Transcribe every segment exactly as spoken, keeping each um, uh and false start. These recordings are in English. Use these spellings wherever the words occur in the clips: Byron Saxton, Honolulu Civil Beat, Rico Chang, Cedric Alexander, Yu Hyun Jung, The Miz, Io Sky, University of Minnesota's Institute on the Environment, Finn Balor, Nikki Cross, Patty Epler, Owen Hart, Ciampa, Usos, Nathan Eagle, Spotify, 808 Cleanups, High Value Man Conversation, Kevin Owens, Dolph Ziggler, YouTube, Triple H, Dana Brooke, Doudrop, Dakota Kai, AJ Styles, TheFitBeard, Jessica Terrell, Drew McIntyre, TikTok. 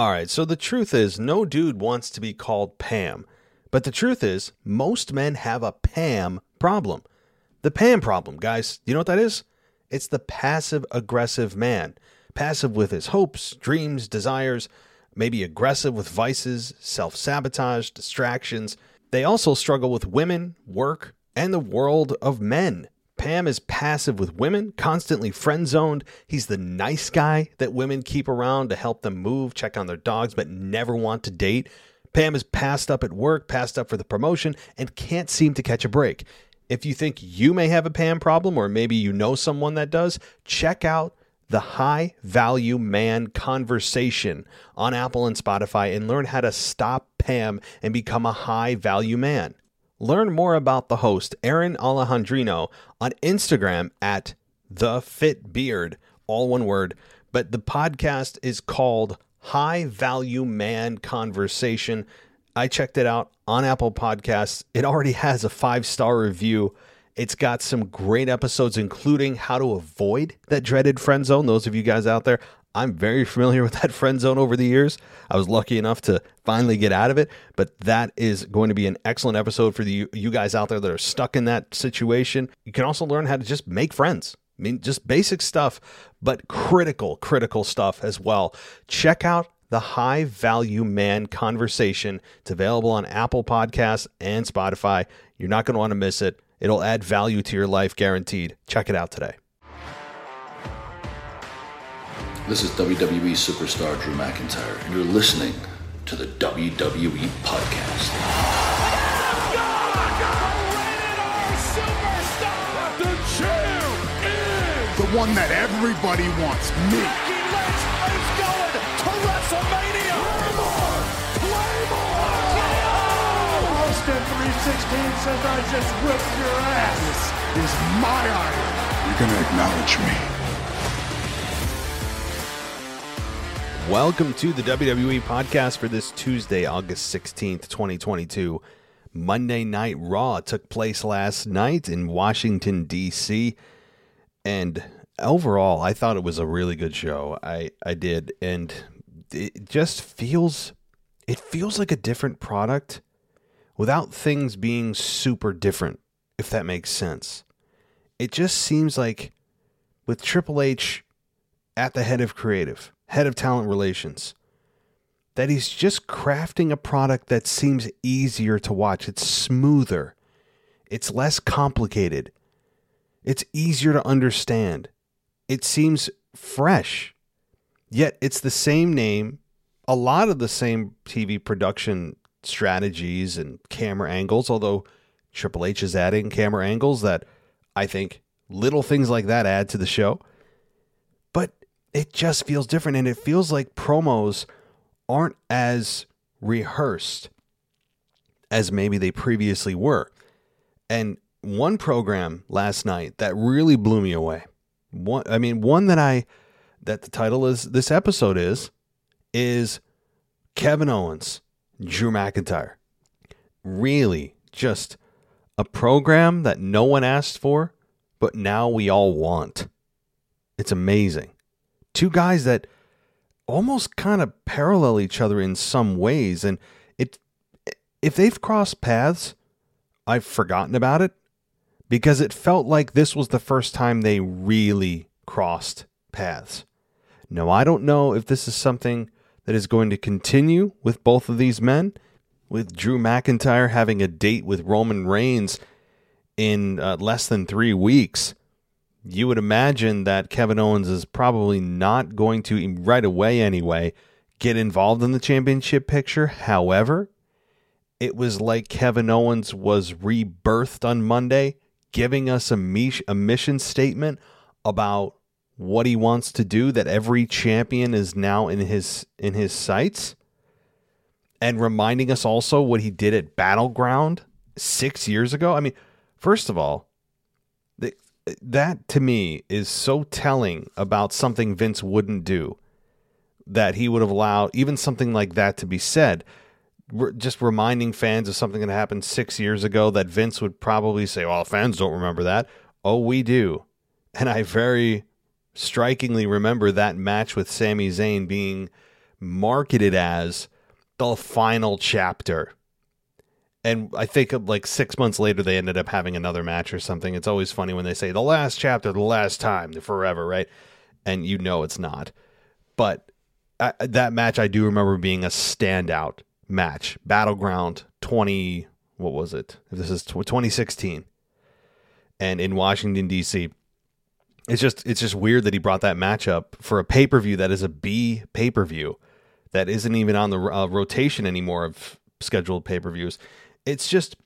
Alright, so the truth is, no dude wants to be called Pam. But the truth is, most men have a Pam problem. The Pam problem, guys. You know what that is? It's the passive-aggressive man. Passive with his hopes, dreams, desires, maybe aggressive with vices, self-sabotage, distractions. They also struggle with women, work, and the world of men. Pam is passive with women, constantly friend-zoned. He's the nice guy that women keep around to help them move, check on their dogs, but never want to date. Pam is passed up at work, passed up for the promotion, and can't seem to catch a break. If you think you may have a Pam problem, or maybe you know someone that does, check out the High Value Man Conversation on Apple and Spotify and learn how to stop Pam and become a high value man. Learn more about the host, Aaron Alejandrino, on Instagram at TheFitBeard, all one word. But the podcast is called High Value Man Conversation. I checked it out on Apple Podcasts. It already has a five-star review. It's got some great episodes, including how to avoid that dreaded friend zone. Those of you guys out there, I'm very familiar with that friend zone over the years. I was lucky enough to finally get out of it, but that is going to be an excellent episode for the, you guys out there that are stuck in that situation. You can also learn how to just make friends. I mean, just basic stuff, but critical, critical stuff as well. Check out the High Value Man Conversation. It's available on Apple Podcasts and Spotify. You're not going to want to miss it. It'll add value to your life, guaranteed. Check it out today. This is W W E superstar Drew McIntyre, and you're listening to the W W E Podcast. Superstar! The champ is the one that everybody wants, me. Becky Lynch is going to WrestleMania. Claymore! Claymore! Austin three sixteen says I just whipped your ass. This is my iron. You're going to acknowledge me. Welcome to the W W E Podcast for this Tuesday, August sixteenth, twenty twenty-two. Monday Night Raw took place last night in Washington, D C, and overall, I thought it was a really good show. I, I did, and it just feels, it feels like a different product without things being super different, if that makes sense. It just seems like with Triple H at the head of creative, head of talent relations, that he's just crafting a product that seems easier to watch. It's smoother. It's less complicated. It's easier to understand. It seems fresh. Yet it's the same name, a lot of the same T V production strategies and camera angles, although Triple H is adding camera angles that I think little things like that add to the show. It just feels different, and it feels like promos aren't as rehearsed as maybe they previously were. And one program last night that really blew me away, one, I mean, one that I, that the title is, this episode is, is Kevin Owens, Drew McIntyre. Really just a program that no one asked for, but now we all want. It's amazing. Two guys that almost kind of parallel each other in some ways. And it, if they've crossed paths, I've forgotten about it because it felt like this was the first time they really crossed paths. Now, I don't know if this is something that is going to continue with both of these men, with Drew McIntyre having a date with Roman Reigns in uh, less than three weeks. You would imagine that Kevin Owens is probably not going to, right away anyway, get involved in the championship picture. However, it was like Kevin Owens was rebirthed on Monday, giving us a mission statement about what he wants to do, that every champion is now in his in his sights, and reminding us also what he did at Battleground six years ago. I mean, first of all, that to me is so telling about something Vince wouldn't do, that he would have allowed even something like that to be said. We're just reminding fans of something that happened six years ago that Vince would probably say, well, fans don't remember that. Oh, we do. And I very strikingly remember that match with Sami Zayn being marketed as the final chapter. And I think like six months later, they ended up having another match or something. It's always funny when they say the last chapter, the last time, the forever, right? And you know it's not. But I, that match, I do remember being a standout match. Battleground twenty, what was it? This is twenty sixteen. And in Washington, D C, it's just it's just weird that he brought that match up for a pay-per-view that is a B pay-per-view that isn't even on the uh, rotation anymore of scheduled pay-per-views. It's just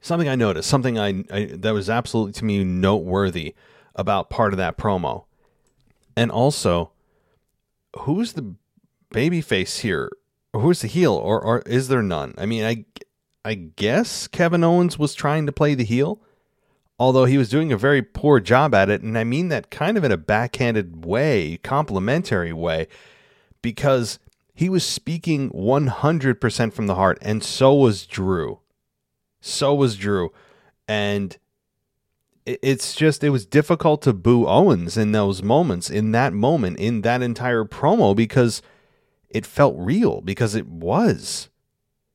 something I noticed, something I, I that was absolutely, to me, noteworthy about part of that promo. And also, who's the babyface here? Who's the heel? Or, or is there none? I mean, I, I guess Kevin Owens was trying to play the heel, although he was doing a very poor job at it, and I mean that kind of in a backhanded way, complimentary way, because he was speaking one hundred percent from the heart, and so was Drew. So was Drew. And it's just, it was difficult to boo Owens in those moments, in that moment, in that entire promo, because it felt real, because it was.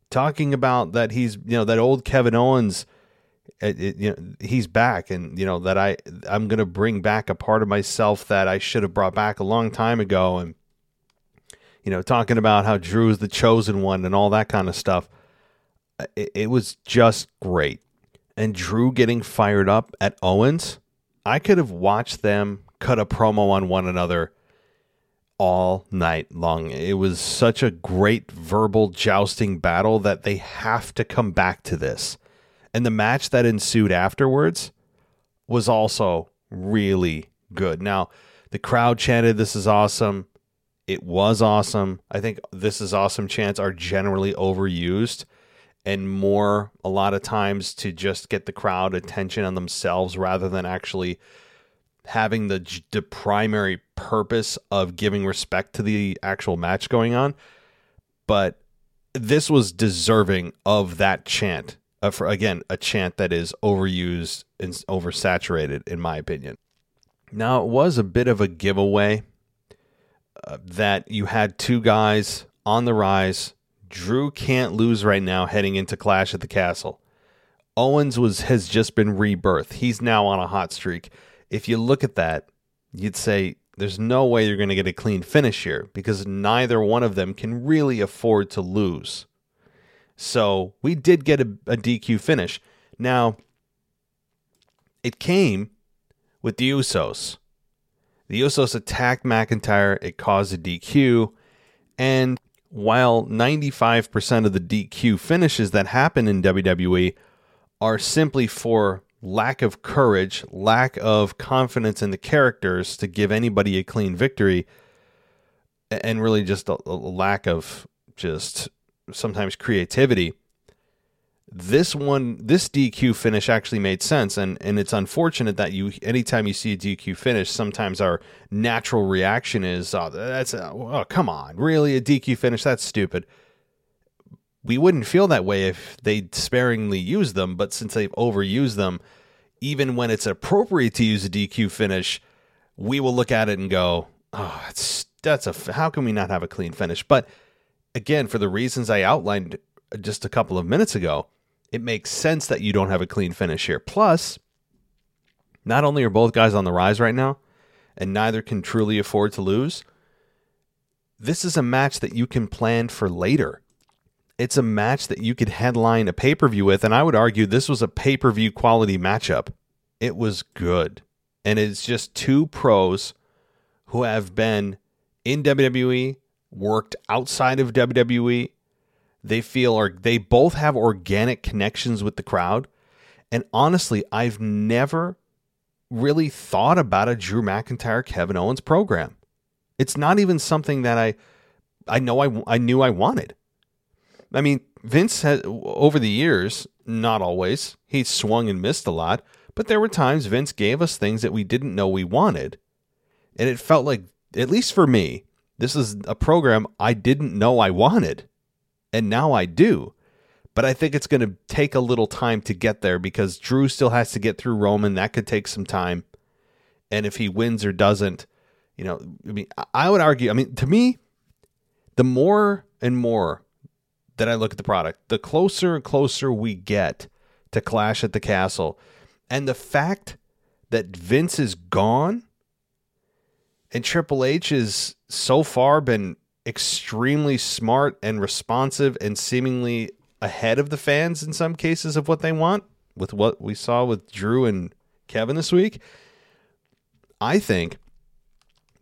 Talking about that he's, you know, that old Kevin Owens, It, it, you know, he's back, and you know that I I'm gonna bring back a part of myself that I should have brought back a long time ago, and you know, talking about how Drew is the chosen one and all that kind of stuff. It, it was just great, and Drew getting fired up at Owens. I could have watched them cut a promo on one another all night long. It was such a great verbal jousting battle that they have to come back to this. And the match that ensued afterwards was also really good. Now, the crowd chanted, "This is awesome." It was awesome. I think "this is awesome" chants are generally overused and more a lot of times to just get the crowd attention on themselves rather than actually having the, the primary purpose of giving respect to the actual match going on. But this was deserving of that chant. Uh, for, again, a chant that is overused and oversaturated, in my opinion. Now, it was a bit of a giveaway uh, that you had two guys on the rise. Drew can't lose right now heading into Clash at the Castle. Owens was has just been rebirthed. He's now on a hot streak. If you look at that, you'd say there's no way you're going to get a clean finish here because neither one of them can really afford to lose. So we did get a, a D Q finish. Now, it came with the Usos. The Usos attacked McIntyre. It caused a D Q. And while ninety-five percent of the D Q finishes that happen in W W E are simply for lack of courage, lack of confidence in the characters to give anybody a clean victory, and really just a, a lack of just... sometimes creativity. This one, this D Q finish actually made sense, and, and it's unfortunate that you, anytime you see a D Q finish, sometimes our natural reaction is, oh, that's, oh, come on, really, a D Q finish? That's stupid. We wouldn't feel that way if they sparingly used them, but since they've overused them, even when it's appropriate to use a D Q finish, we will look at it and go, oh, that's, that's a, how can we not have a clean finish? But again, for the reasons I outlined just a couple of minutes ago, it makes sense that you don't have a clean finish here. Plus, not only are both guys on the rise right now, and neither can truly afford to lose, this is a match that you can plan for later. It's a match that you could headline a pay-per-view with, and I would argue this was a pay-per-view quality matchup. It was good. And it's just two pros who have been in W W E, worked outside of W W E. They feel or they both have organic connections with the crowd. And honestly, I've never really thought about a Drew McIntyre, Kevin Owens program. It's not even something that I, I know I, I knew I wanted. I mean, Vince has over the years, not always, he swung and missed a lot, but there were times Vince gave us things that we didn't know we wanted. And it felt like, at least for me, this is a program I didn't know I wanted, and now I do. But I think it's going to take a little time to get there because Drew still has to get through Roman. That could take some time. And if he wins or doesn't, you know, I mean, I would argue, I mean, to me, the more and more that I look at the product, the closer and closer we get to Clash at the Castle. And the fact that Vince is gone and Triple H has so far been extremely smart and responsive and seemingly ahead of the fans in some cases of what they want, with what we saw with Drew and Kevin this week, I think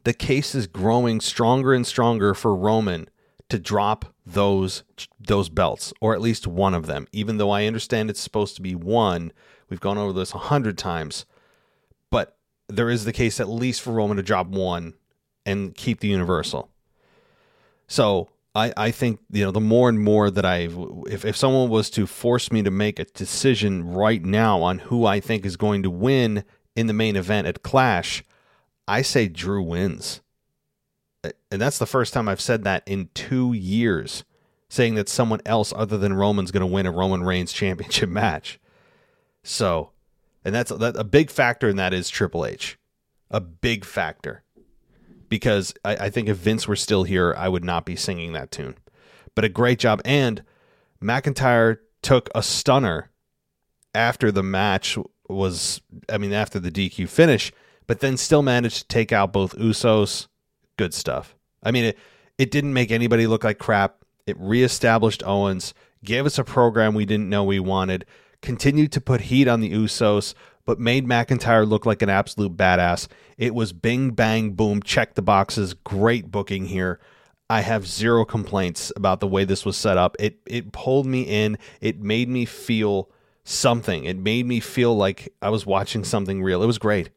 the case is growing stronger and stronger for Roman to drop those those belts, or at least one of them, even though I understand it's supposed to be one. We've gone over this a hundred times, but there is the case at least for Roman to drop one and keep the Universal. So I, I think, you know, the more and more that I, if, if someone was to force me to make a decision right now on who I think is going to win in the main event at Clash, I say Drew wins. And that's the first time I've said that in two years, saying that someone else other than Roman's going to win a Roman Reigns championship match. So, and that's that, a big factor in that is Triple H. A big factor. Because I, I think if Vince were still here, I would not be singing that tune. But a great job. And McIntyre took a stunner after the match was, I mean, after the D Q finish, but then still managed to take out both Usos. Good stuff. I mean, it, it didn't make anybody look like crap. It reestablished Owens, gave us a program we didn't know we wanted, continued to put heat on the Usos, but made McIntyre look like an absolute badass. It was bing, bang, boom, check the boxes. Great booking here. I have zero complaints about the way this was set up. It it pulled me in. It made me feel something. It made me feel like I was watching something real. It was great.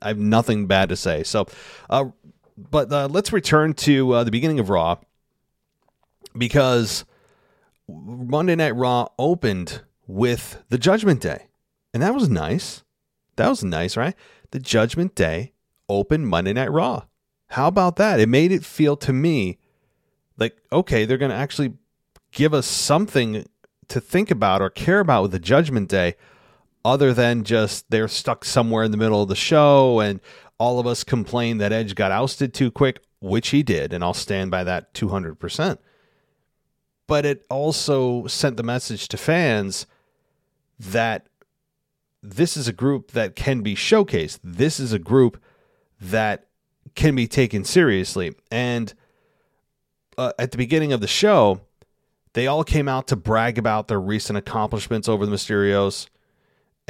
I have nothing bad to say. So, uh, but uh, let's return to uh, the beginning of Raw, because Monday Night Raw opened with the Judgment Day. And that was nice. That was nice, right? The Judgment Day opened Monday Night Raw. How about that? It made it feel to me like, okay, they're going to actually give us something to think about or care about with the Judgment Day, other than just they're stuck somewhere in the middle of the show and all of us complain that Edge got ousted too quick, which he did, and I'll stand by that two hundred percent. But it also sent the message to fans that this is a group that can be showcased. This is a group that can be taken seriously. And uh, at the beginning of the show, they all came out to brag about their recent accomplishments over the Mysterios.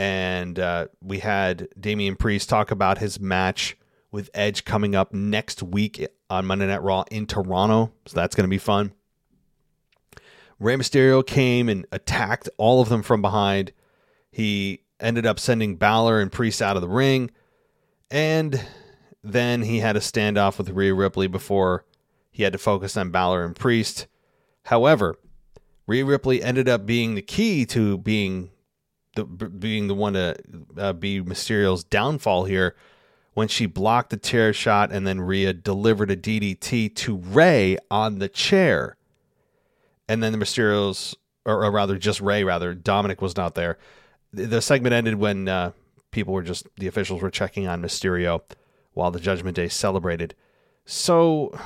And uh, we had Damian Priest talk about his match with Edge coming up next week on Monday Night Raw in Toronto. So that's going to be fun. Rey Mysterio came and attacked all of them from behind. He ended up sending Balor and Priest out of the ring. And then he had a standoff with Rhea Ripley before he had to focus on Balor and Priest. However, Rhea Ripley ended up being the key to being the, being the one to uh, be Mysterio's downfall here, when she blocked the chair shot and then Rhea delivered a D D T to Rey on the chair. And then the Mysterios, or, or rather just Rey, rather, Dominic was not there. The segment ended when uh, people were just, the officials were checking on Mysterio while the Judgment Day celebrated. So,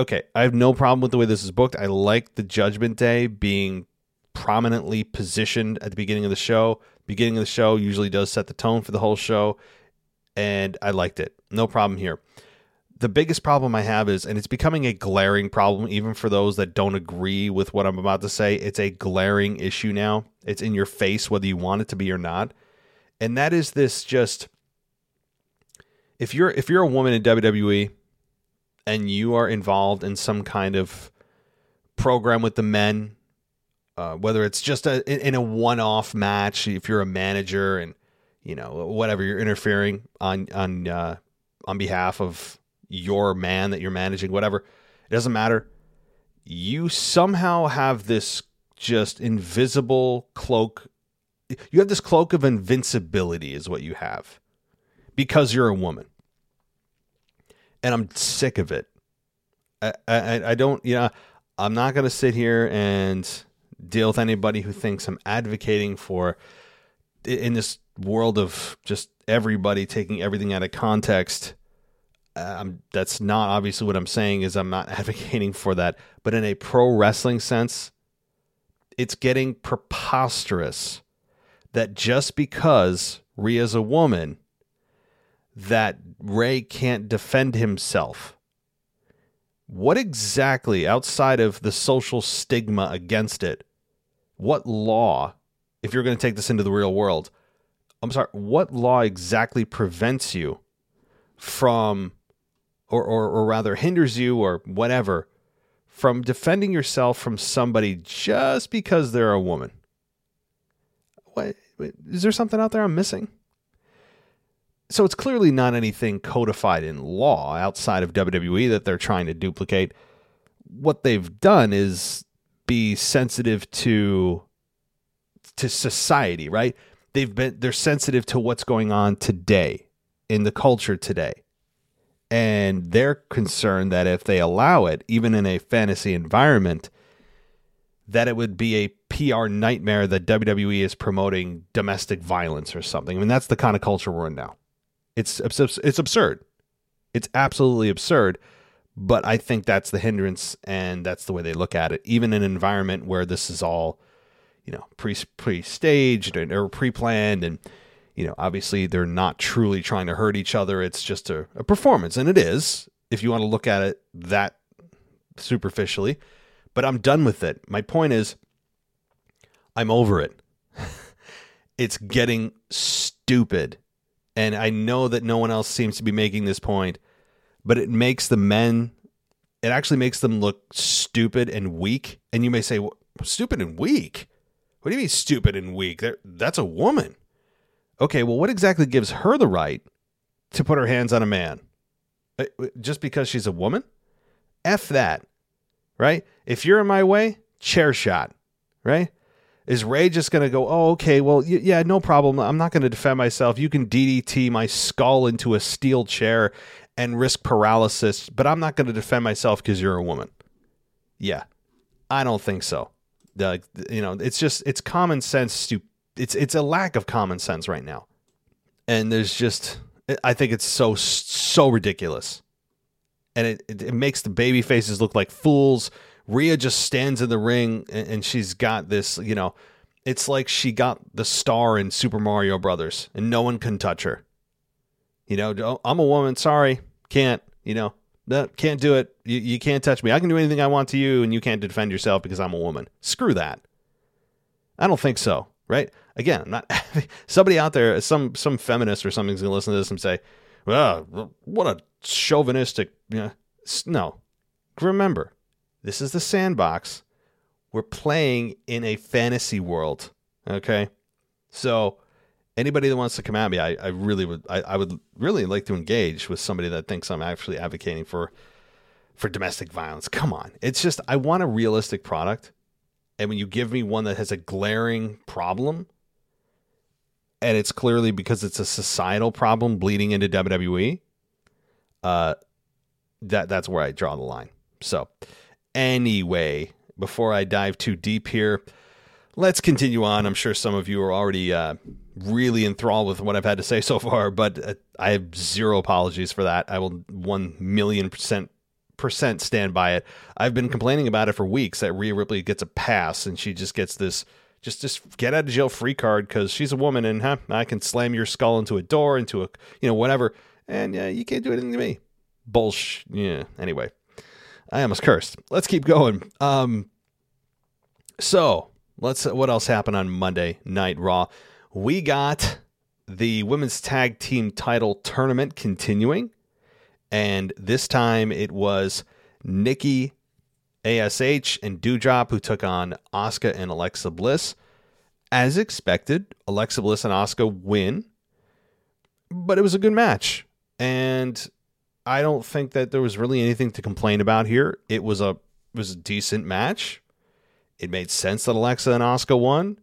okay, I have no problem with the way this is booked. I like the Judgment Day being prominently positioned at the beginning of the show. Beginning of the show usually does set the tone for the whole show, and I liked it. No problem here. The biggest problem I have is, and it's becoming a glaring problem, even for those that don't agree with what I'm about to say, it's a glaring issue now. It's in your face, whether you want it to be or not. And that is this just, if you're if you're a woman in W W E and you are involved in some kind of program with the men, uh, whether it's just a, in a one-off match, if you're a manager and, you know, whatever, you're interfering on, on, uh, on behalf of your man that you're managing, whatever, it doesn't matter. You somehow have this just invisible cloak. You have this cloak of invincibility is what you have, because you're a woman. And I'm sick of it. I, I, I don't, you know, I'm not going to sit here and deal with anybody who thinks I'm advocating for, in this world of just everybody taking everything out of context, I'm, that's not obviously what I'm saying, is I'm not advocating for that. But in a pro wrestling sense, it's getting preposterous that just because Rhea's a woman, that Rey can't defend himself. What exactly, outside of the social stigma against it, what law, if you're going to take this into the real world, I'm sorry, what law exactly prevents you from, or, or, or rather hinders you or whatever, from defending yourself from somebody just because they're a woman? What, is there something out there I'm missing? So it's clearly not anything codified in law outside of W W E that they're trying to duplicate. What they've done is be sensitive to to society, right? They've been they're sensitive to what's going on today in the culture today. And they're concerned that if they allow it, even in a fantasy environment, that it would be a P R nightmare that W W E is promoting domestic violence or something. I mean, that's the kind of culture we're in now. It's it's absurd. It's absolutely absurd. But I think that's the hindrance, and that's the way they look at it. Even in an environment where this is all, you know, pre pre-staged and or pre-planned, and you know, obviously they're not truly trying to hurt each other. It's just a, a performance, and it is, if you want to look at it that superficially. But I'm done with it. My point is, I'm over it. It's getting stupid. And I know that no one else seems to be making this point, but it makes the men, it actually makes them look stupid and weak. And you may say, well, stupid and weak? What do you mean stupid and weak? They're, that's a woman. Okay, well, what exactly gives her the right to put her hands on a man? Just because she's a woman? F that, right? If you're in my way, chair shot, right? Is Rey just going to go, oh, okay, well, y- yeah, no problem. I'm not going to defend myself. You can D D T my skull into a steel chair and risk paralysis, but I'm not going to defend myself because you're a woman. Yeah, I don't think so. Like, you know, it's just, it's common sense. Stu- it's it's a lack of common sense right now. And there's just, I think it's so, so ridiculous. And it, it, it makes the baby faces look like fools. Rhea just stands in the ring, and she's got this, you know, it's like she got the star in Super Mario Brothers, and no one can touch her. You know, oh, I'm a woman, sorry, can't, you know, can't do it, you, you can't touch me. I can do anything I want to you, and you can't defend yourself because I'm a woman. Screw that. I don't think so, right? Again, I'm not, somebody out there, some some feminist or something's going to listen to this and say, well, what a chauvinistic, you know. No, remember. This is the sandbox. We're playing in a fantasy world, okay? So anybody that wants to come at me, I, I really would I, I would really like to engage with somebody that thinks I'm actually advocating for for domestic violence. Come on. It's just, I want a realistic product. And when you give me one that has a glaring problem, and it's clearly because it's a societal problem bleeding into W W E, uh, that that's where I draw the line. So anyway, before I dive too deep here, let's continue on. I'm sure some of you are already uh, really enthralled with what I've had to say so far, but uh, I have zero apologies for that. I will one million percent stand by it. I've been complaining about it for weeks that Rhea Ripley gets a pass, and she just gets this just just get out of jail free card because she's a woman, and huh, I can slam your skull into a door, into a, you know, whatever, and yeah, you can't do anything to me. Bullsh. Yeah. Anyway. I almost cursed. Let's keep going. Um, so let's. What else happened on Monday Night Raw? We got the women's tag team title tournament continuing, and this time it was Nikki A S H and Doudrop who took on Asuka and Alexa Bliss. As expected, Alexa Bliss and Asuka win, but it was a good match, and I don't think that there was really anything to complain about here. It was a it was a decent match. It made sense that Alexa and Asuka won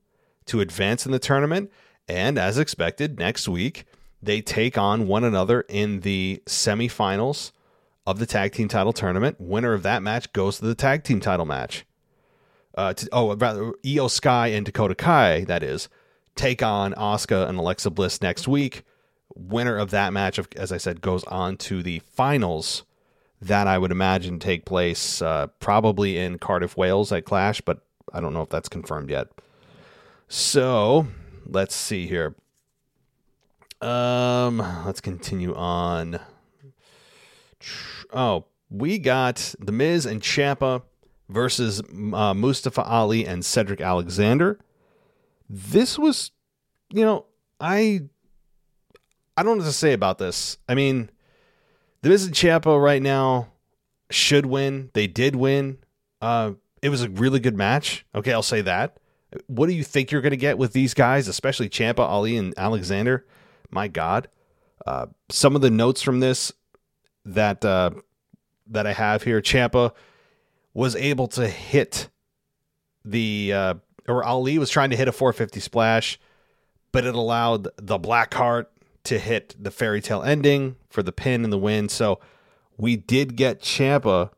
to advance in the tournament. And as expected, next week, they take on one another in the semifinals of the tag team title tournament. Winner of that match goes to the tag team title match. Uh, to, oh, rather, Io Sky and Dakota Kai, that is, take on Asuka and Alexa Bliss next week. winner of that match, as I said, goes on to the finals that I would imagine take place uh, probably in Cardiff, Wales at Clash, but I don't know if that's confirmed yet. So let's see here. Um, let's continue on. Oh, we got The Miz and Ciampa versus uh, Mustafa Ali and Cedric Alexander. This was, you know, I I don't know what to say about this. I mean, The Miz and Ciampa right now should win. They did win. Uh, it was a really good match. Okay, I'll say that. What do you think you're going to get with these guys, especially Ciampa, Ali, and Alexander? My God. Uh, some of the notes from this that uh, that I have here, Ciampa was able to hit the, uh, or Ali was trying to hit a four fifty splash, but it allowed the Blackheart to hit the fairy tale ending for the pin and the win. So we did get Ciampa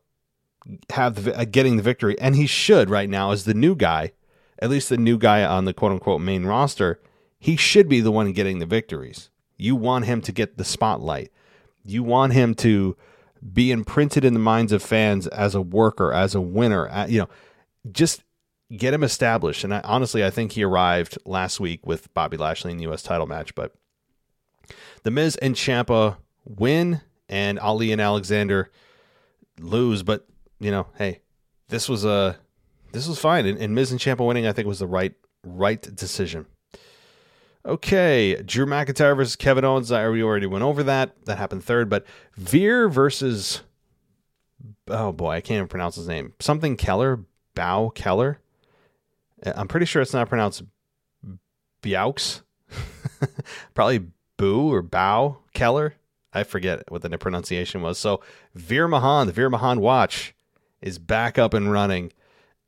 have the, uh, getting the victory, and he should right now as the new guy, at least the new guy on the quote-unquote main roster. He should be the one getting the victories. You want him to get the spotlight. You want him to be imprinted in the minds of fans as a worker, as a winner. As, you know, just get him established. And I, honestly, I think he arrived last week with Bobby Lashley in the U S title match. But The Miz and Ciampa win, and Ali and Alexander lose. But you know, hey, this was a this was fine. And, and Miz and Ciampa winning, I think, was the right right decision. Okay, Drew McIntyre versus Kevin Owens. I we already went over that. That happened third, but Veer versus, oh boy, I can't even pronounce his name. Something Keller, Bow Keller. I'm pretty sure it's not pronounced Biaux. Probably Boo or Bow Keller. I forget what the pronunciation was. So Veer Mahan, the Veer Mahan watch is back up and running,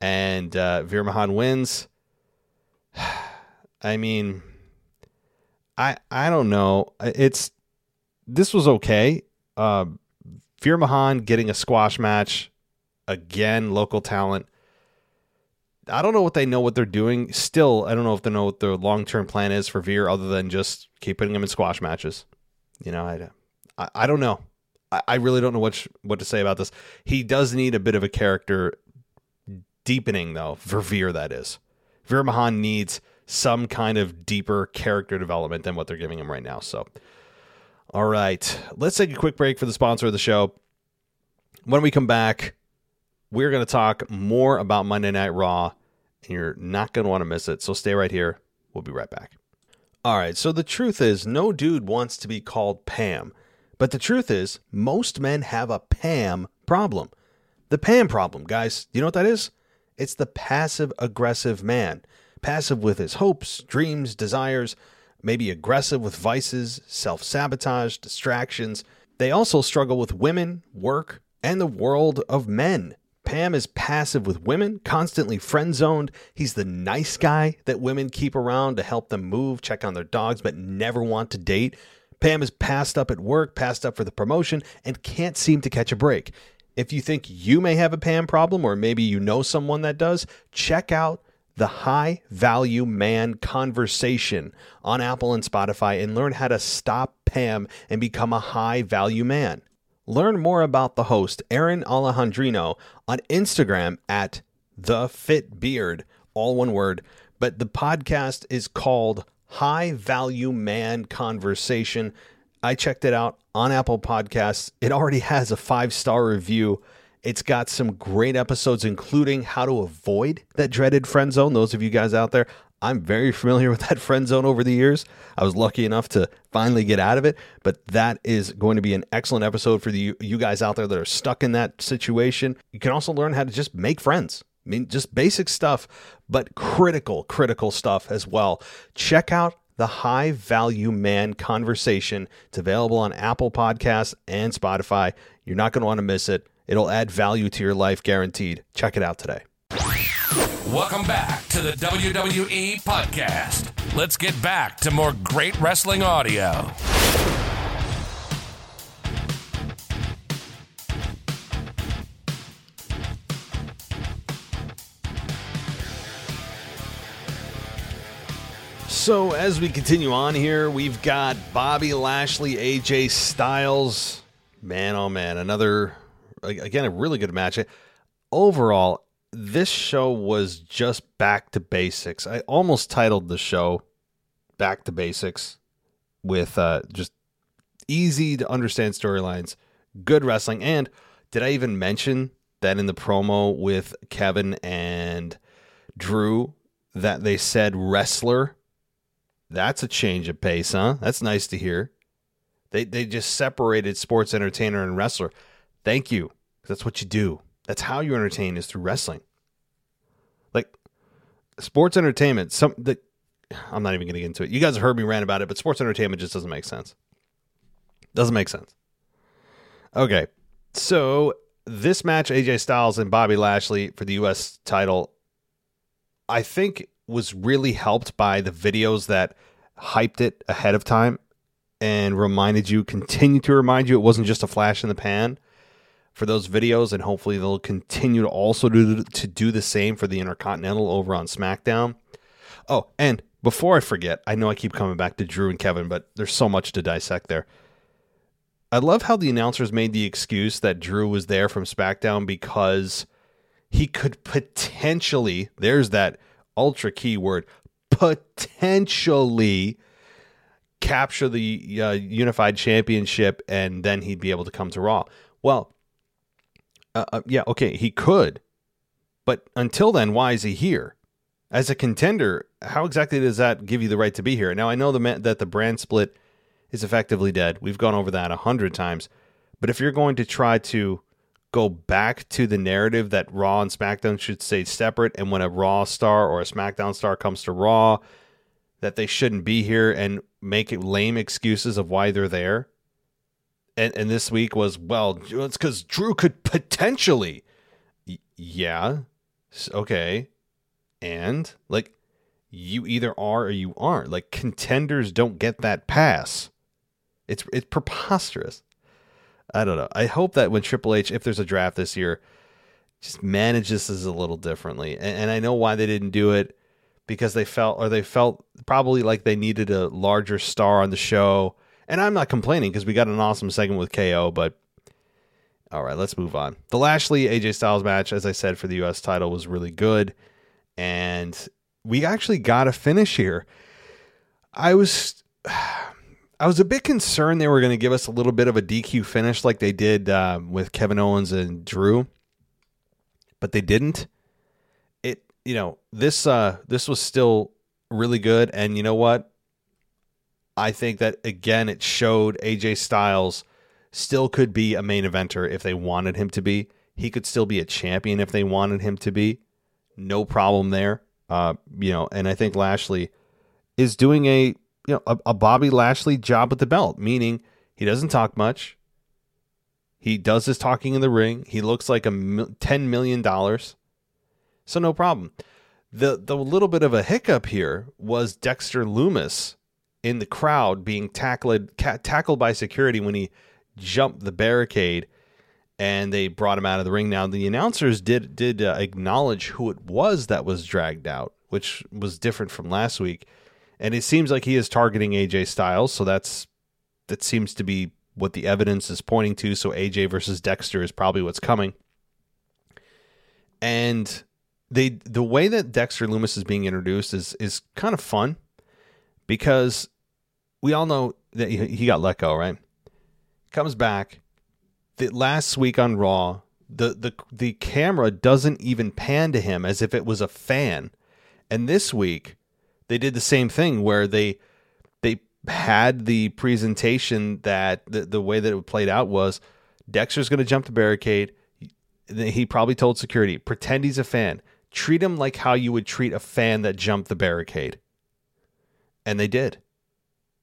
and uh, Veer Mahan wins. I mean... I, I don't know. It's this was okay. Uh, Veer Mahan getting a squash match again, local talent. I don't know what they know what they're doing. Still, I don't know if they know what their long term plan is for Veer, other than just keep putting him in squash matches. You know, I I, I don't know. I, I really don't know what sh- what to say about this. He does need a bit of a character deepening though for Veer. That is, Veer Mahan needs some kind of deeper character development than what they're giving him right now. So, all right, let's take a quick break for the sponsor of the show. When we come back, we're going to talk more about Monday Night Raw, and you're not going to want to miss it. So stay right here. We'll be right back. All right. So the truth is no dude wants to be called Pam, but the truth is most men have a Pam problem. The Pam problem, guys, you know what that is? It's the passive aggressive man. Passive with his hopes, dreams, desires, maybe aggressive with vices, self-sabotage, distractions. They also struggle with women, work, and the world of men. Pam is passive with women, constantly friend-zoned. He's the nice guy that women keep around to help them move, check on their dogs, but never want to date. Pam is passed up at work, passed up for the promotion, and can't seem to catch a break. If you think you may have a Pam problem, or maybe you know someone that does, check out The High Value Man Conversation on Apple and Spotify, and learn how to stop Pam and become a high value man. Learn more about the host, Aaron Alejandrino, on Instagram at TheFitBeard, all one word. But the podcast is called High Value Man Conversation. I checked it out on Apple Podcasts. It already has a five-star review. It's got some great episodes, including how to avoid that dreaded friend zone. Those of you guys out there, I'm very familiar with that friend zone over the years. I was lucky enough to finally get out of it, but that is going to be an excellent episode for the, you guys out there that are stuck in that situation. You can also learn how to just make friends. I mean, just basic stuff, but critical, critical stuff as well. Check out The High Value Man Conversation. It's available on Apple Podcasts and Spotify. You're not going to want to miss it. It'll add value to your life, guaranteed. Check it out today. Welcome back to the W W E Podcast. Let's get back to more great wrestling audio. So as we continue on here, we've got Bobby Lashley, A J Styles. Man, oh man, another, again, a really good match. Overall, this show was just back to basics. I almost titled the show Back to Basics with uh, just easy to understand storylines, good wrestling. And did I even mention that in the promo with Kevin and Drew that they said wrestler? That's a change of pace, huh? That's nice to hear. They they just separated sports entertainer and wrestler. Thank you. That's what you do. That's how you entertain, is through wrestling. Like sports entertainment, some the I'm not even going to get into it. You guys have heard me rant about it, but sports entertainment just doesn't make sense. Doesn't make sense. Okay. So this match, A J Styles and Bobby Lashley for the U S title, I think was really helped by the videos that hyped it ahead of time and reminded you, continue to remind you, it wasn't just a flash in the pan for those videos. And hopefully they'll continue to also do, to do the same for the Intercontinental over on SmackDown. Oh, and before I forget, I know I keep coming back to Drew and Kevin, but there's so much to dissect there. I love how the announcers made the excuse that Drew was there from SmackDown because he could potentially, there's that ultra key word, potentially capture the uh, unified championship and then he'd be able to come to Raw. Well, uh, uh, yeah, okay, he could. But until then, why is he here? As a contender, how exactly does that give you the right to be here? Now, I know the ma- that the brand split is effectively dead. We've gone over that a hundred times. But if you're going to try to go back to the narrative that Raw and SmackDown should stay separate, and when a Raw star or a SmackDown star comes to Raw, that they shouldn't be here and make lame excuses of why they're there. And, and this week was, well, it's because Drew could potentially. Y- yeah. Okay. And, like, you either are or you aren't. Like, contenders don't get that pass. It's it's preposterous. I don't know. I hope that when Triple H, if there's a draft this year, just manages this a little differently. And, and I know why they didn't do it, because they felt, or they felt probably like they needed a larger star on the show. And I'm not complaining, because we got an awesome segment with K O, but all right, let's move on. The Lashley A J Styles match, as I said, for the U S title was really good. And we actually got a finish here. I was I was a bit concerned they were going to give us a little bit of a D Q finish like they did uh, with Kevin Owens and Drew, but they didn't. It, you know, this uh, this was still really good, and you know what? I think that, again, it showed A J Styles still could be a main eventer if they wanted him to be. He could still be a champion if they wanted him to be. No problem there. Uh, you know, and I think Lashley is doing a, you know, a, a Bobby Lashley job with the belt, meaning he doesn't talk much. He does his talking in the ring. He looks like a ten million dollars. So no problem. The, the little bit of a hiccup here was Dexter Lumis in the crowd being tackled, ca- tackled by security when he jumped the barricade. And they brought him out of the ring. Now, the announcers did did uh, acknowledge who it was that was dragged out, which was different from last week. And it seems like he is targeting A J Styles, so that's that seems to be what the evidence is pointing to. So A J versus Dexter is probably what's coming. And they the way that Dexter Lumis is being introduced is is kind of fun, because we all know that he, he got let go, right? Comes back. That last week on Raw, the, the the camera doesn't even pan to him as if it was a fan. And this week, they did the same thing where they they had the presentation that the, the way that it played out was Dexter's going to jump the barricade. He probably told security, pretend he's a fan. Treat him like how you would treat a fan that jumped the barricade. And they did.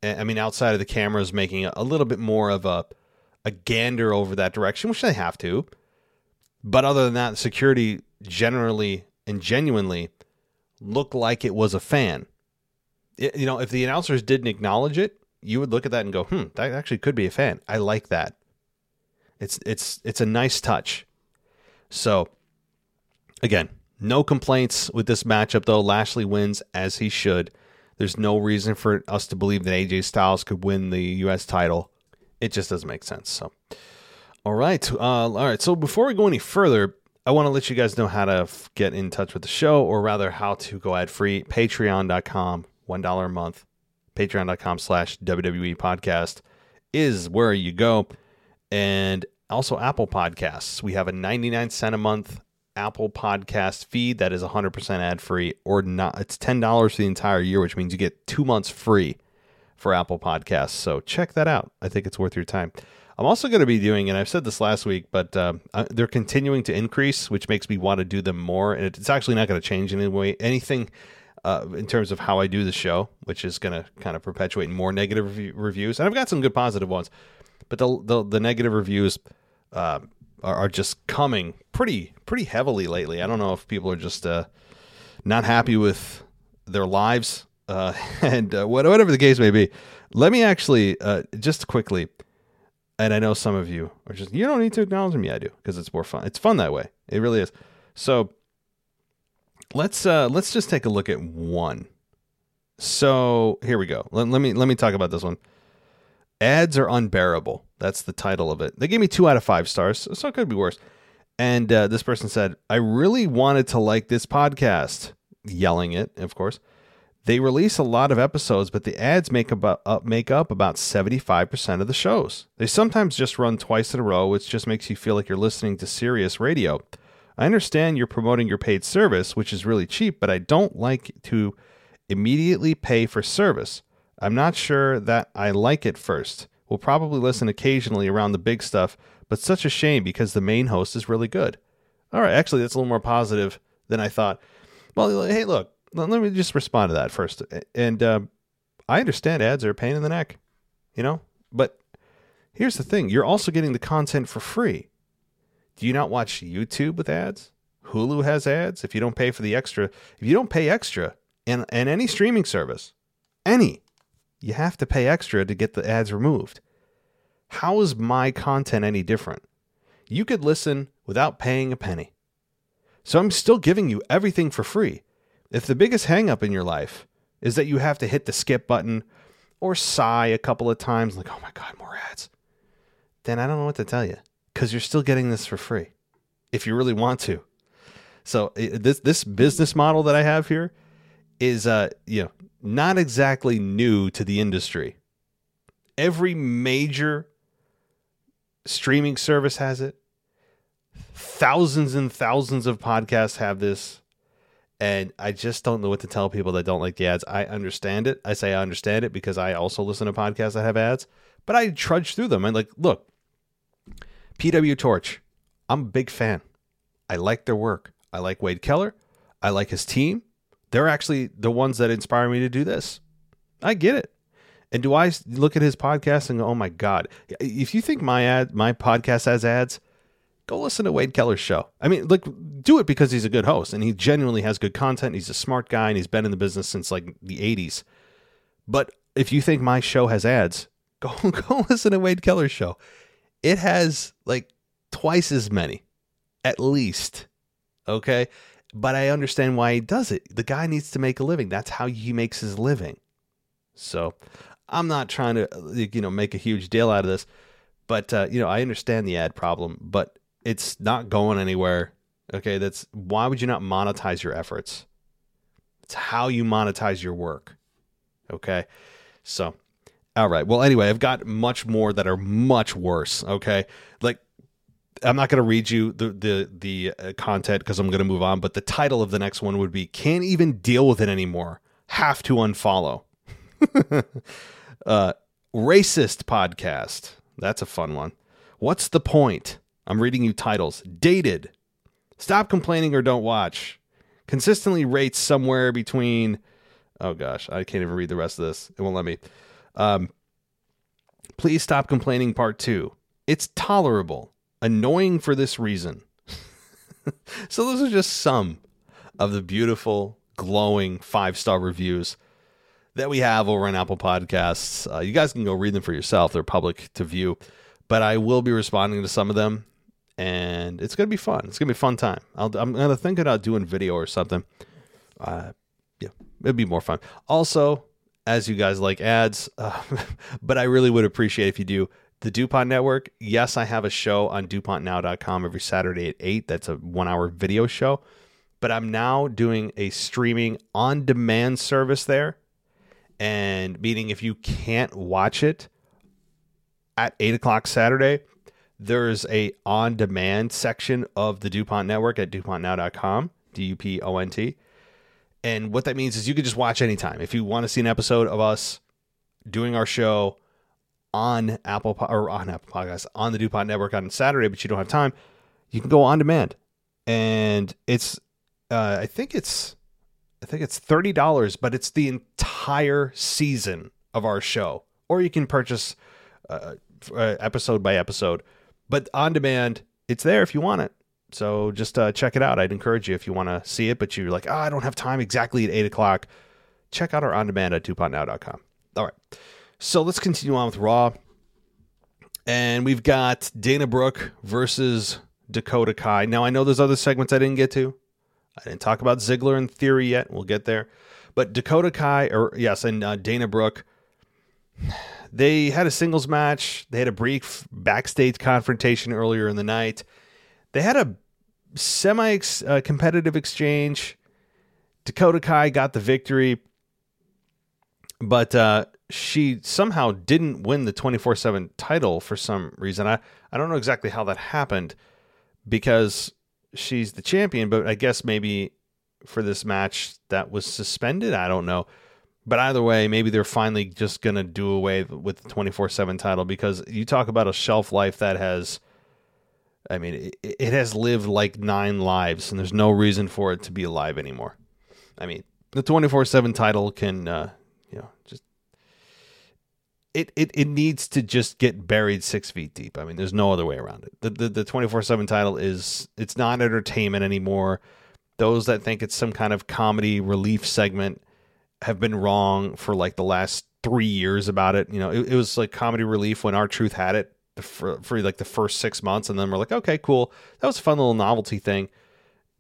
I mean, outside of the cameras making a little bit more of a a gander over that direction, which they have to. But other than that, security generally and genuinely looked like it was a fan. It, you know, if the announcers didn't acknowledge it, you would look at that and go, hmm, that actually could be a fan. I like that. It's, it's, it's a nice touch. So again, no complaints with this matchup though. Lashley wins as he should. There's no reason for us to believe that A J Styles could win the U S title. It just doesn't make sense. So, all right. Uh, all right. So before we go any further, I want to let you guys know how to f- get in touch with the show, or rather how to go ad free. Patreon dot com, one dollar a month. Patreon dot com slash W W E podcast is where you go. And also Apple Podcasts. We have a ninety-nine cent a month Apple Podcast feed that is one hundred percent ad free or not. It's ten dollars for the entire year, which means you get two months free for Apple Podcasts. So check that out. I think it's worth your time. I'm also going to be doing, and I've said this last week, but uh, they're continuing to increase, which makes me want to do them more. And it's actually not going to change in any way, anything uh, in terms of how I do the show, which is going to kind of perpetuate more negative re- reviews. And I've got some good positive ones, but the the, the negative reviews uh, are, are just coming pretty pretty heavily lately. I don't know if people are just uh, not happy with their lives uh, and uh, whatever the case may be. Let me actually uh, just quickly. And I know some of you are just, you don't need to acknowledge me. I do, because it's more fun. It's fun that way. It really is. So let's uh, let's just take a look at one. So here we go. Let, let me let me talk about this one. Ads are unbearable. That's the title of it. They gave me two out of five stars, so it could be worse. And uh, this person said, I really wanted to like this podcast. Yelling it, of course. They release a lot of episodes, but the ads make about up make up about seventy-five percent of the shows. They sometimes just run twice in a row, which just makes you feel like you're listening to serious radio. I understand you're promoting your paid service, which is really cheap, but I don't like to immediately pay for service. I'm not sure that I like it first. We'll probably listen occasionally around the big stuff, but such a shame because the main host is really good. All right, actually, that's a little more positive than I thought. Well, hey, look. Let me just respond to that first. And uh, I understand ads are a pain in the neck, you know, but here's the thing. You're also getting the content for free. Do you not watch YouTube with ads? Hulu has ads. If you don't pay for the extra, if you don't pay extra and, and any streaming service, any, you have to pay extra to get the ads removed. How is my content any different? You could listen without paying a penny. So I'm still giving you everything for free. If the biggest hang-up in your life is that you have to hit the skip button or sigh a couple of times, like, oh my God, more ads, then I don't know what to tell you, because you're still getting this for free if you really want to. So this this business model that I have here is uh, you know, not exactly new to the industry. Every major streaming service has it. Thousands and thousands of podcasts have this. And I just don't know what to tell people that don't like the ads. I understand it. I say I understand it because I also listen to podcasts that have ads. But I trudge through them. And like, look, P W Torch, I'm a big fan. I like their work. I like Wade Keller. I like his team. They're actually the ones that inspire me to do this. I get it. And do I look at his podcast and go, oh my God. If you think my ad, my podcast has ads, go listen to Wade Keller's show. I mean, like, do it because he's a good host and he genuinely has good content. He's a smart guy and he's been in the business since like the eighties. But if you think my show has ads, go go listen to Wade Keller's show. It has like twice as many, at least. Okay. But I understand why he does it. The guy needs to make a living. That's how he makes his living. So I'm not trying to, you know, make a huge deal out of this, but uh, you know, I understand the ad problem, but it's not going anywhere. Okay, that's why would you not monetize your efforts? It's how you monetize your work. Okay, so, all right. Well, anyway, I've got much more that are much worse. Okay, like I'm not going to read you the the the uh, content because I'm going to move on. But the title of the next one would be "Can't Even Deal with It Anymore. Have to Unfollow." uh, racist podcast. That's a fun one. What's the point? I'm reading you titles. Dated. Stop complaining or don't watch. Consistently rates somewhere between. Oh gosh, I can't even read the rest of this. It won't let me. Um, please stop complaining. Part two. It's tolerable. Annoying for this reason. So those are just some of the beautiful, glowing five-star reviews that we have over on Apple Podcasts. Uh, you guys can go read them for yourself. They're public to view, but I will be responding to some of them. And it's going to be fun. It's going to be a fun time. I'll, I'm going to think about doing video or something. Uh, yeah, it'd be more fun. Also, as you guys like ads, uh, but I really would appreciate if you do. The DuPont Network, yes, I have a show on DuPont Now dot com every Saturday at eight. That's a one-hour video show. But I'm now doing a streaming on-demand service there, and meaning if you can't watch it at eight o'clock Saturday, there's a on-demand section of the DuPont Network at DuPont Now dot com, D U P O N T. And what that means is you can just watch anytime. If you want to see an episode of us doing our show on Apple or on Apple Podcasts, on the DuPont Network on Saturday, but you don't have time, you can go on demand. And it's, uh, I think it's, I think it's thirty dollars, but it's the entire season of our show. Or you can purchase uh, episode by episode, but on demand, it's there if you want it. So just uh, check it out. I'd encourage you if you want to see it, but you're like, oh, I don't have time exactly at eight o'clock. Check out our on demand at DuPont Now dot com. All right. So let's continue on with Raw. And we've got Dana Brooke versus Dakota Kai. Now, I know there's other segments I didn't get to. I didn't talk about Ziggler and Theory yet. We'll get there. But Dakota Kai, or yes, and uh, Dana Brooke, they had a singles match. They had a brief backstage confrontation earlier in the night. They had a semi-competitive uh, exchange. Dakota Kai got the victory, but uh, she somehow didn't win the twenty-four seven title for some reason. I, I don't know exactly how that happened, because she's the champion, but I guess maybe for this match that was suspended. I don't know. But either way, maybe they're finally just going to do away with the twenty-four seven title, because you talk about a shelf life that has... I mean, it has lived like nine lives, and there's no reason for it to be alive anymore. I mean, the twenty-four seven title can, uh, you know, just it, it it needs to just get buried six feet deep. I mean, there's no other way around it. The the, the twenty-four seven title is, it's not entertainment anymore. Those that think it's some kind of comedy relief segment have been wrong for like the last three years about it. You know, it, it was like comedy relief when R-Truth had it. For, for like the first six months, and then we're like, okay, cool, that was a fun little novelty thing,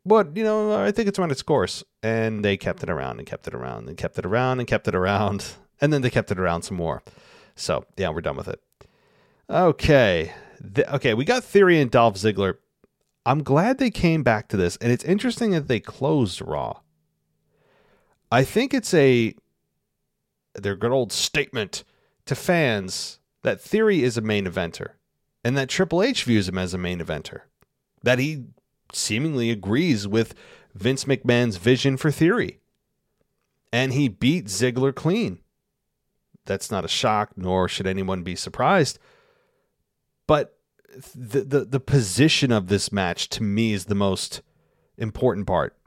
but you know, I think it's run its course. And they kept it around and kept it around and kept it around and kept it around, and then they kept it around some more. So yeah, we're done with it. Okay, the, okay, we got Theory and Dolph Ziggler. I'm glad they came back to this, and it's interesting that they closed Raw. I think it's a their good old statement to fans that Theory is a main eventer, and that Triple H views him as a main eventer, that he seemingly agrees with Vince McMahon's vision for Theory, and he beat Ziggler clean. That's not a shock, nor should anyone be surprised, but the, the, the position of this match to me is the most important part.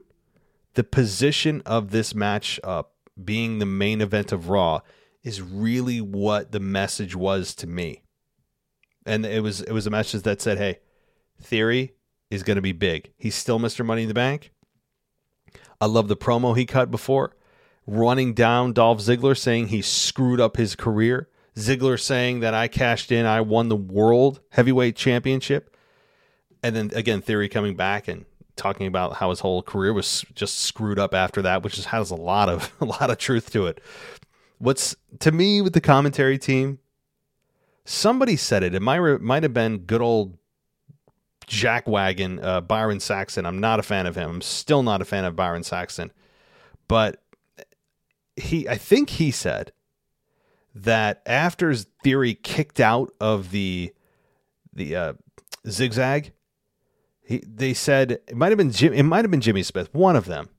The position of this match up being the main event of Raw is really what the message was to me. And it was it was a message that said, hey, Theory is going to be big. He's still Mister Money in the Bank. I love the promo he cut before, running down Dolph Ziggler, saying he screwed up his career. Ziggler saying that I cashed in, I won the World Heavyweight Championship. And then, again, Theory coming back and talking about how his whole career was just screwed up after that, which is, has a lot of a lot of truth to it. What's, to me, with the commentary team, somebody said it. It might, might have been good old jackwagon uh, Byron Saxton. I'm not a fan of him. I'm still not a fan of Byron Saxton. But he, I think he said that after Theory kicked out of the the uh, zigzag, he, they said it might have been Jim, it might have been Jimmy Smith, one of them,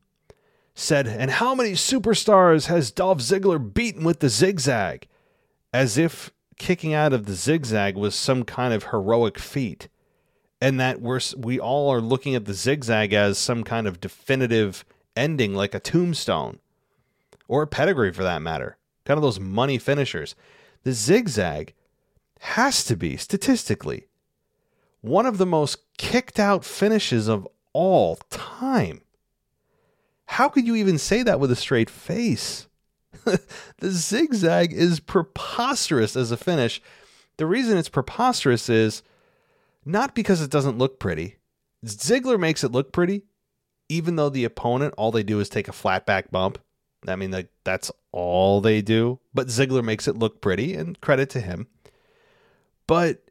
said, and how many superstars has Dolph Ziggler beaten with the zigzag? As if kicking out of the zigzag was some kind of heroic feat. And that we're, we all are looking at the zigzag as some kind of definitive ending, like a tombstone. Or a pedigree, for that matter. Kind of those money finishers. The zigzag has to be, statistically, one of the most kicked out finishes of all time. How could you even say that with a straight face? The zigzag is preposterous as a finish. The reason it's preposterous is not because it doesn't look pretty. Ziggler makes it look pretty, even though the opponent, all they do is take a flat back bump. I mean, like, that's all they do. But Ziggler makes it look pretty, and credit to him. But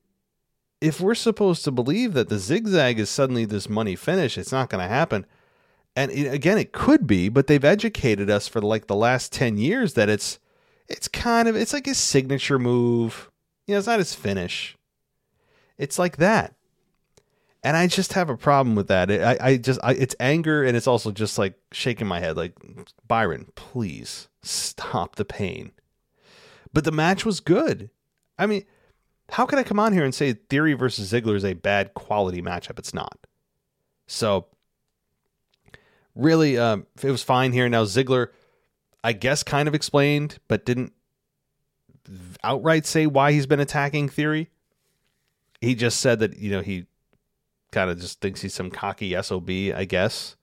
if we're supposed to believe that the zigzag is suddenly this money finish, it's not going to happen. And it, again, it could be, but they've educated us for like the last ten years that it's it's kind of, it's like his signature move. You know, it's not his finish. It's like that. And I just have a problem with that. I, I just, I, it's anger, and it's also just like shaking my head. Like, Byron, please stop the pain. But the match was good. I mean, how can I come on here and say Theory versus Ziggler is a bad quality matchup? It's not. So, really, um, it was fine here. Now, Ziggler, I guess, kind of explained, but didn't outright say why he's been attacking Theory. He just said that, you know, he kind of just thinks he's some cocky S O B, I guess,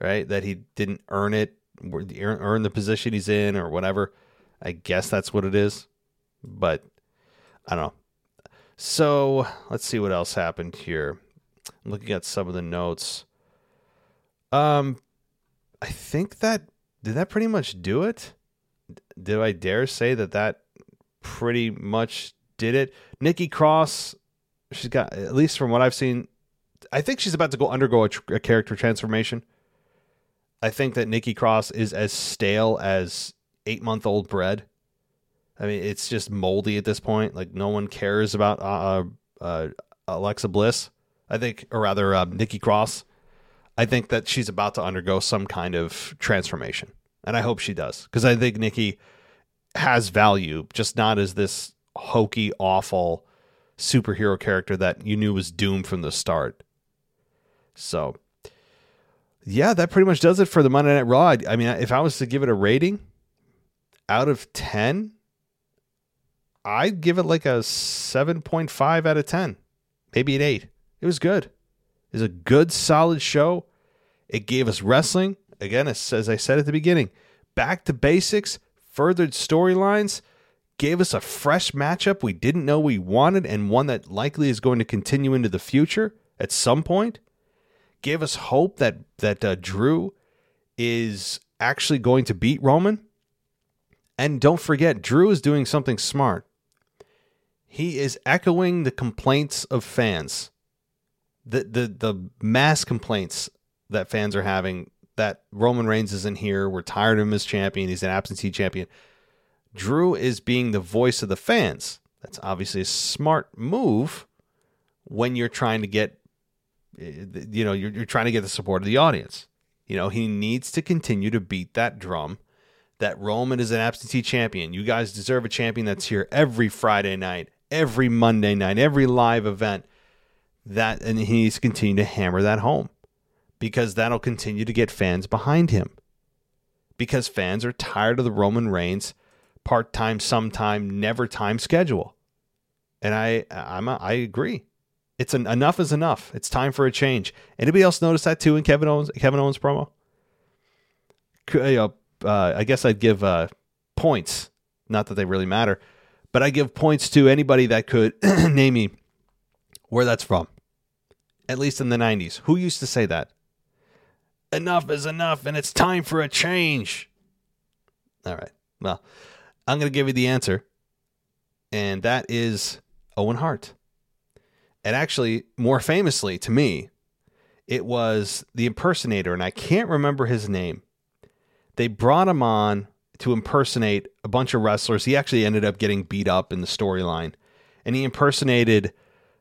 right? That he didn't earn it, earn the position he's in or whatever. I guess that's what it is, but I don't know. So let's see what else happened here. I'm looking at some of the notes. Um, I think that, did that pretty much do it? Did I dare say that that pretty much did it? Nikki Cross, she's got, at least from what I've seen, I think she's about to go undergo a, tr- a character transformation. I think that Nikki Cross is as stale as eight-month-old bread. I mean, it's just moldy at this point. Like, no one cares about uh, uh, Alexa Bliss, I think, or rather uh, Nikki Cross. I think that she's about to undergo some kind of transformation, and I hope she does, because I think Nikki has value, just not as this hokey, awful superhero character that you knew was doomed from the start. So, yeah, that pretty much does it for the Monday Night Raw. I mean, if I was to give it a rating out of ten, I'd give it like a seven point five out of ten, maybe an eight. It was good. It was a good, solid show. It gave us wrestling. Again, as I said at the beginning, back to basics, furthered storylines, gave us a fresh matchup we didn't know we wanted, and one that likely is going to continue into the future at some point. Gave us hope that, that uh, Drew is actually going to beat Roman. And don't forget, Drew is doing something smart. He is echoing the complaints of fans. The, the, the mass complaints that fans are having that Roman Reigns isn't here, we're tired of him as champion, he's an absentee champion. Drew is being the voice of the fans. That's obviously a smart move when you're trying to get, you know, you're, you're trying to get the support of the audience. You know, he needs to continue to beat that drum that Roman is an absentee champion. You guys deserve a champion that's here every Friday night, every Monday night, every live event. That, and he needs to continue to hammer that home, because that'll continue to get fans behind him, because fans are tired of the Roman Reigns part-time, sometime, never-time schedule. And I I'm a, I agree. It's an, enough is enough. It's time for a change. Anybody else notice that too in Kevin Owens Kevin Owens promo? Uh, I guess I'd give uh, points. Not that they really matter, but I give points to anybody that could name me where that's from. At least in the nineties. Who used to say that? Enough is enough, and it's time for a change. All right. Well, I'm going to give you the answer, and that is Owen Hart. And actually, more famously to me, it was the impersonator, and I can't remember his name. They brought him on to impersonate a bunch of wrestlers. He actually ended up getting beat up in the storyline, and he impersonated,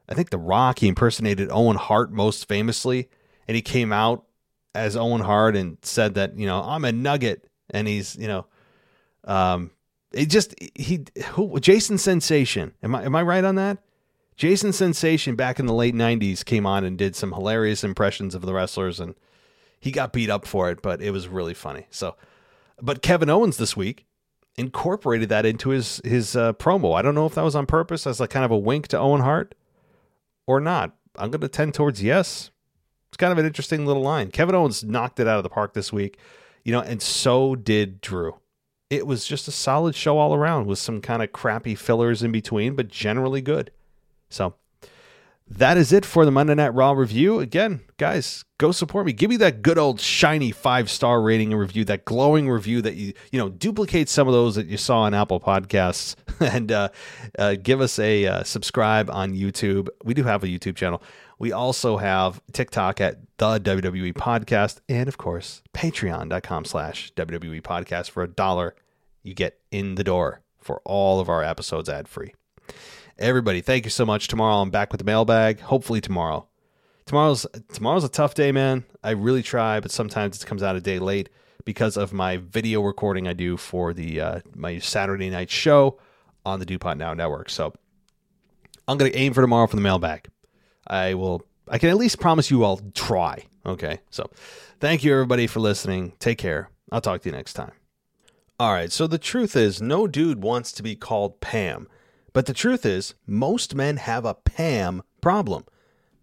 I think, The Rock. He impersonated Owen Hart most famously, and he came out as Owen Hart and said that, you know, I'm a nugget, and he's, you know, um, It just he who Jason Sensation. Am I am I right on that? Jason Sensation back in the late nineties came on and did some hilarious impressions of the wrestlers, and he got beat up for it, but it was really funny. So, but Kevin Owens this week incorporated that into his his uh, promo. I don't know if that was on purpose as like kind of a wink to Owen Hart or not. I'm going to tend towards yes. It's kind of an interesting little line. Kevin Owens knocked it out of the park this week, you know, and so did Drew. It was just a solid show all around with some kind of crappy fillers in between, but generally good. So That is it for the Monday Night Raw review. Again, guys, go support me. Give me that good old shiny five-star rating and review, that glowing review that you, you know, duplicate some of those that you saw on Apple Podcasts, and uh, uh, give us a uh, subscribe on YouTube. We do have a YouTube channel. We also have TikTok at the W W E Podcast, and of course, patreon.com slash WWE Podcast. For a dollar, you get in the door for all of our episodes ad-free. Everybody, thank you so much. Tomorrow I'm back with the mailbag. Hopefully tomorrow. Tomorrow's tomorrow's a tough day, man. I really try, but sometimes it comes out a day late because of my video recording I do for the uh, my Saturday night show on the DuPontNow network. So I'm going to aim for tomorrow for the mailbag. I will. I can at least promise you I'll try. Okay, so thank you everybody for listening. Take care. I'll talk to you next time. All right. So the truth is, no dude wants to be called Pam. But the truth is, most men have a Pam problem.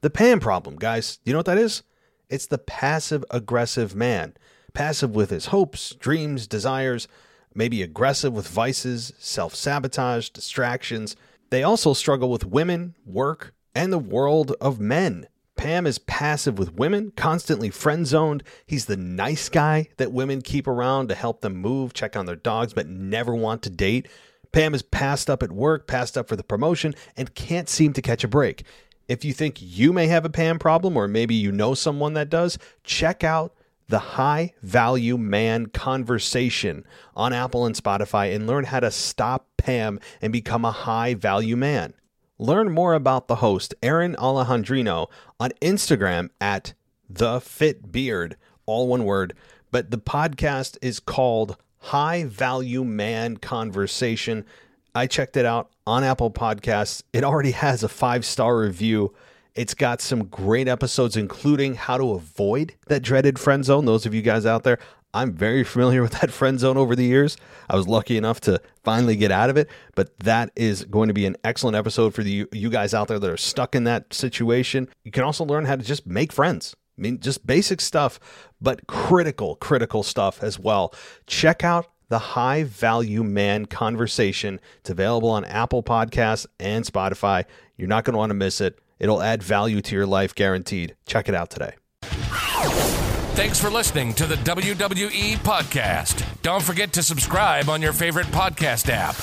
The Pam problem, guys, you know what that is? It's the passive-aggressive man. Passive with his hopes, dreams, desires, maybe aggressive with vices, self-sabotage, distractions. They also struggle with women, work, and the world of men. Pam is passive with women, constantly friend-zoned. He's the nice guy that women keep around to help them move, check on their dogs, but never want to date. Pam is passed up at work, passed up for the promotion, and can't seem to catch a break. If you think you may have a Pam problem, or maybe you know someone that does, check out the High Value Man Conversation on Apple and Spotify and learn how to stop Pam and become a high value man. Learn more about the host, Aaron Alejandrino, on Instagram at TheFitBeard, all one word. But the podcast is called High Value Man Conversation. I checked it out on Apple Podcasts. It already has a five-star review. It's got some great episodes, including how to avoid that dreaded friend zone. Those of you guys out there, I'm very familiar with that friend zone over the years. I was lucky enough to finally get out of it, but that is going to be an excellent episode for the you guys out there that are stuck in that situation. You can also learn how to just make friends. I mean, just basic stuff, but critical, critical stuff as well. Check out the High Value Man Conversation. It's available on Apple Podcasts and Spotify. You're not going to want to miss it. It'll add value to your life, guaranteed. Check it out today. Thanks for listening to the W W E Podcast. Don't forget to subscribe on your favorite podcast app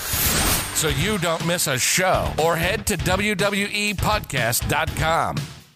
so you don't miss a show, or head to W W E podcast dot com.